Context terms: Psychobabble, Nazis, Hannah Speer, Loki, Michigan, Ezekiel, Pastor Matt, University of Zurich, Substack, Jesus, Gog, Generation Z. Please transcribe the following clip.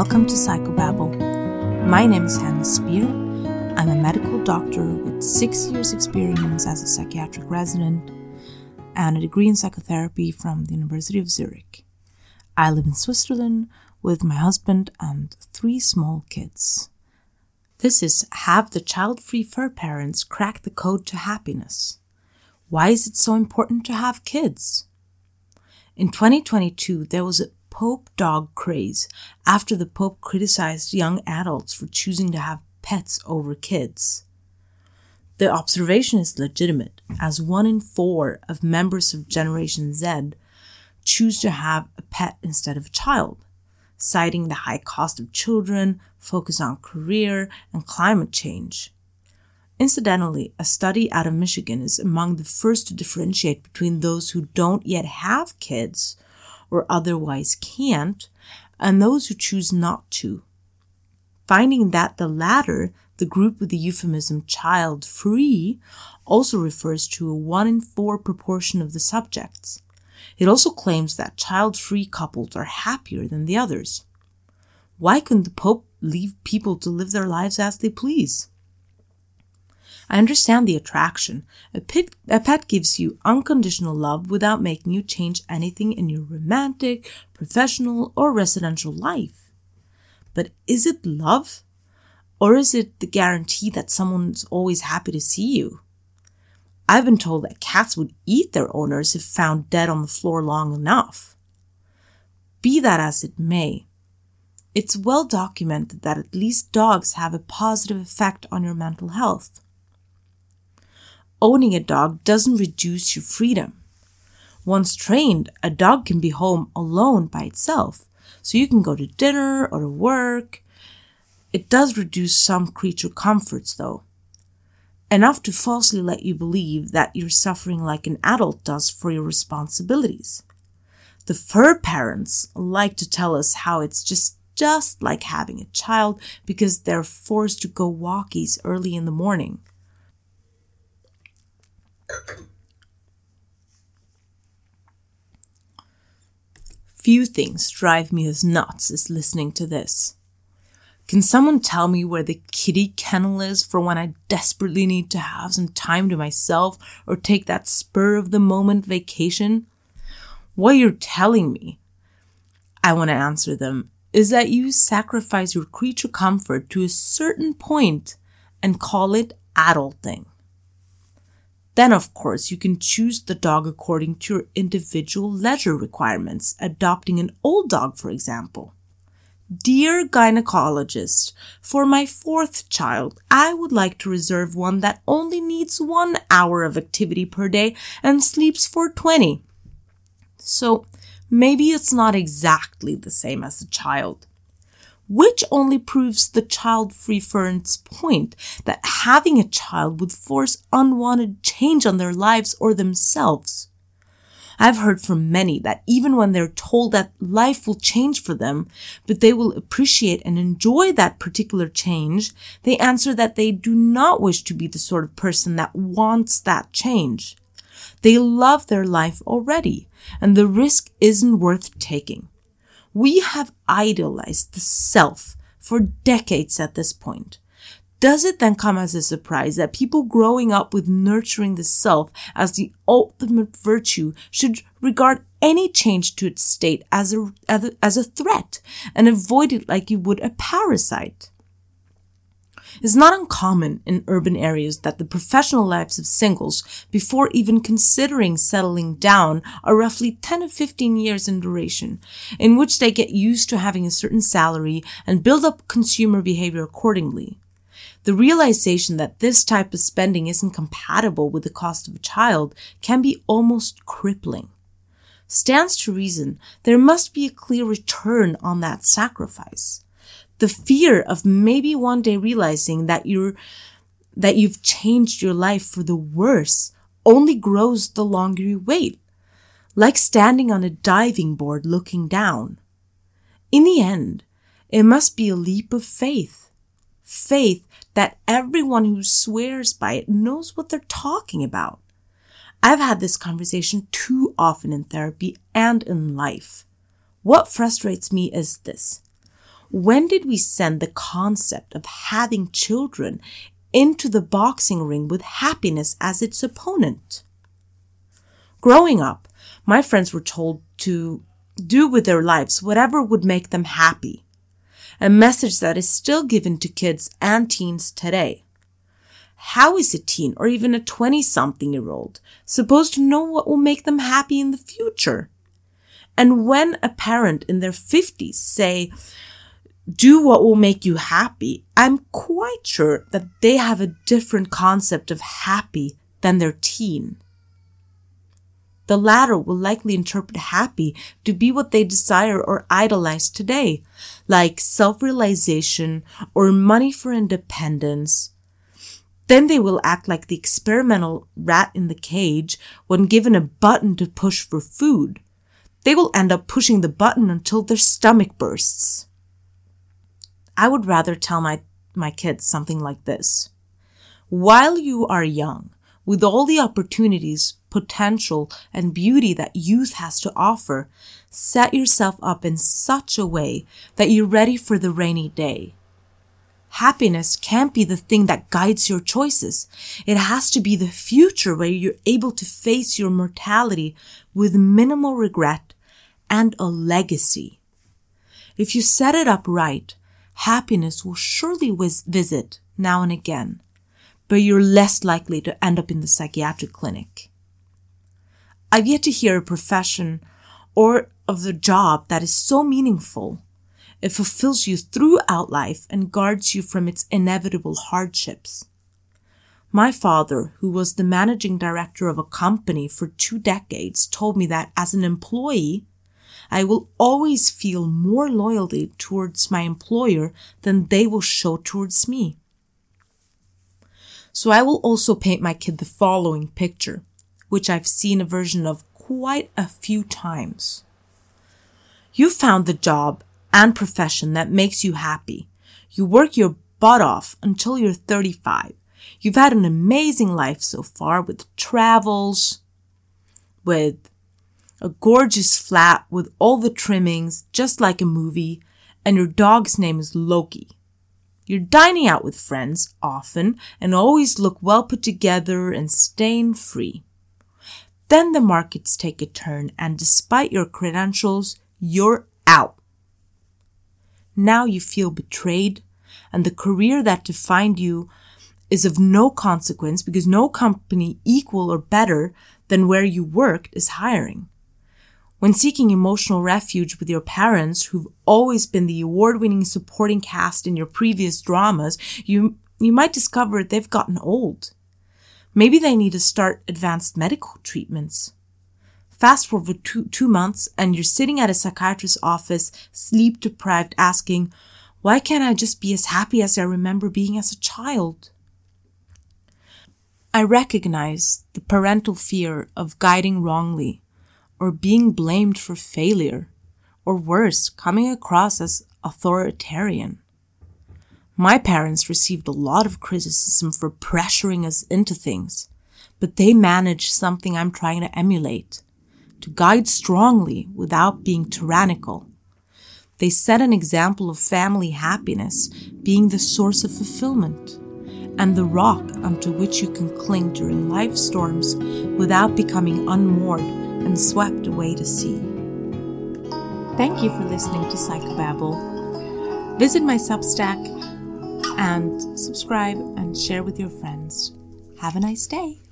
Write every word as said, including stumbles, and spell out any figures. Welcome to Psychobabble. My name is Hannah Speer. I'm a medical doctor with six years experience as a psychiatric resident and a degree in psychotherapy from the University of Zurich. I live in Switzerland with my husband and three small kids. This is Have the Child-Free Fur Parents Crack the Code to Happiness? Why is it so important to have kids? In twenty twenty-two, there was a Pope dog craze after the Pope criticized young adults for choosing to have pets over kids. The observation is legitimate, as one in four of members of Generation Z choose to have a pet instead of a child, citing the high cost of children, focus on career, and climate change. Incidentally, a study out of Michigan is among the first to differentiate between those who don't yet have kids or otherwise can't, and those who choose not to, finding that the latter, the group with the euphemism child-free, also refers to a one in four proportion of the subjects. It also claims that child-free couples are happier than the others. Why couldn't the Pope leave people to live their lives as they please? I understand the attraction. A pet, a pet gives you unconditional love without making you change anything in your romantic, professional, or residential life. But is it love? Or is it the guarantee that someone's always happy to see you? I've been told that cats would eat their owners if found dead on the floor long enough. Be that as it may, it's well documented that at least dogs have a positive effect on your mental health. Owning a dog doesn't reduce your freedom. Once trained, a dog can be home alone by itself, so you can go to dinner or to work. It does reduce some creature comforts, though. Enough to falsely let you believe that you're suffering like an adult does for your responsibilities. The fur parents like to tell us how it's just, just like having a child because they're forced to go walkies early in the morning. Few things drive me as nuts as listening to this. Can someone tell me where the kitty kennel is for when I desperately need to have some time to myself or take that spur-of-the-moment vacation? What you're telling me, I want to answer them, is that you sacrifice your creature comfort to a certain point and call it adulting. Then, of course, you can choose the dog according to your individual leisure requirements, adopting an old dog, for example. Dear gynecologist, for my fourth child, I would like to reserve one that only needs one hour of activity per day and sleeps for twenty. So, maybe it's not exactly the same as a child. Which only proves the child-free parent's point that having a child would force unwanted change on their lives or themselves. I've heard from many that even when they're told that life will change for them, but they will appreciate and enjoy that particular change, they answer that they do not wish to be the sort of person that wants that change. They love their life already, and the risk isn't worth taking. We have idolized the self for decades at this point. Does it then come as a surprise that people growing up with nurturing the self as the ultimate virtue should regard any change to its state as a, as a, as a threat and avoid it like you would a parasite? It's not uncommon in urban areas that the professional lives of singles, before even considering settling down, are roughly ten to fifteen years in duration, in which they get used to having a certain salary and build up consumer behavior accordingly. The realization that this type of spending isn't compatible with the cost of a child can be almost crippling. Stands to reason, there must be a clear return on that sacrifice. The fear of maybe one day realizing that you're, that you've changed your life for the worse only grows the longer you wait, like standing on a diving board looking down. In the end, it must be a leap of faith, faith that everyone who swears by it knows what they're talking about. I've had this conversation too often in therapy and in life. What frustrates me is this. When did we send the concept of having children into the boxing ring with happiness as its opponent? Growing up, my friends were told to do with their lives whatever would make them happy, a message that is still given to kids and teens today. How is a teen or even a twenty-something-year-old supposed to know what will make them happy in the future? And when a parent in their fifties say, do what will make you happy, I'm quite sure that they have a different concept of happy than their teen. The latter will likely interpret happy to be what they desire or idolize today, like self-realization or money for independence. Then they will act like the experimental rat in the cage when given a button to push for food. They will end up pushing the button until their stomach bursts. I would rather tell my, my kids something like this. While you are young, with all the opportunities, potential, and beauty that youth has to offer, set yourself up in such a way that you're ready for the rainy day. Happiness can't be the thing that guides your choices. It has to be the future where you're able to face your mortality with minimal regret and a legacy. If you set it up right, happiness will surely whiz- visit now and again, but you're less likely to end up in the psychiatric clinic. I've yet to hear a profession or of the job that is so meaningful. It fulfills you throughout life and guards you from its inevitable hardships. My father, who was the managing director of a company for two decades, told me that as an employee, I will always feel more loyalty towards my employer than they will show towards me. So I will also paint my kid the following picture, which I've seen a version of quite a few times. You found the job and profession that makes you happy. You work your butt off until you're thirty-five. You've had an amazing life so far with travels, with a gorgeous flat with all the trimmings, just like a movie, and your dog's name is Loki. You're dining out with friends often and always look well put together and stain-free. Then the markets take a turn and despite your credentials, you're out. Now you feel betrayed, and the career that defined you is of no consequence because no company equal or better than where you worked is hiring. When seeking emotional refuge with your parents, who've always been the award-winning supporting cast in your previous dramas, you, you might discover they've gotten old. Maybe they need to start advanced medical treatments. Fast forward two, two months and you're sitting at a psychiatrist's office, sleep-deprived, asking, why can't I just be as happy as I remember being as a child? I recognize the parental fear of guiding wrongly, or being blamed for failure, or worse, coming across as authoritarian. My parents received a lot of criticism for pressuring us into things, but they managed something I'm trying to emulate. To guide strongly without being tyrannical. They set an example of family happiness being the source of fulfillment and the rock onto which you can cling during life storms without becoming unmoored and swept away to sea. Thank you for listening to Psychobabble. Visit my Substack and subscribe and share with your friends. Have a nice day.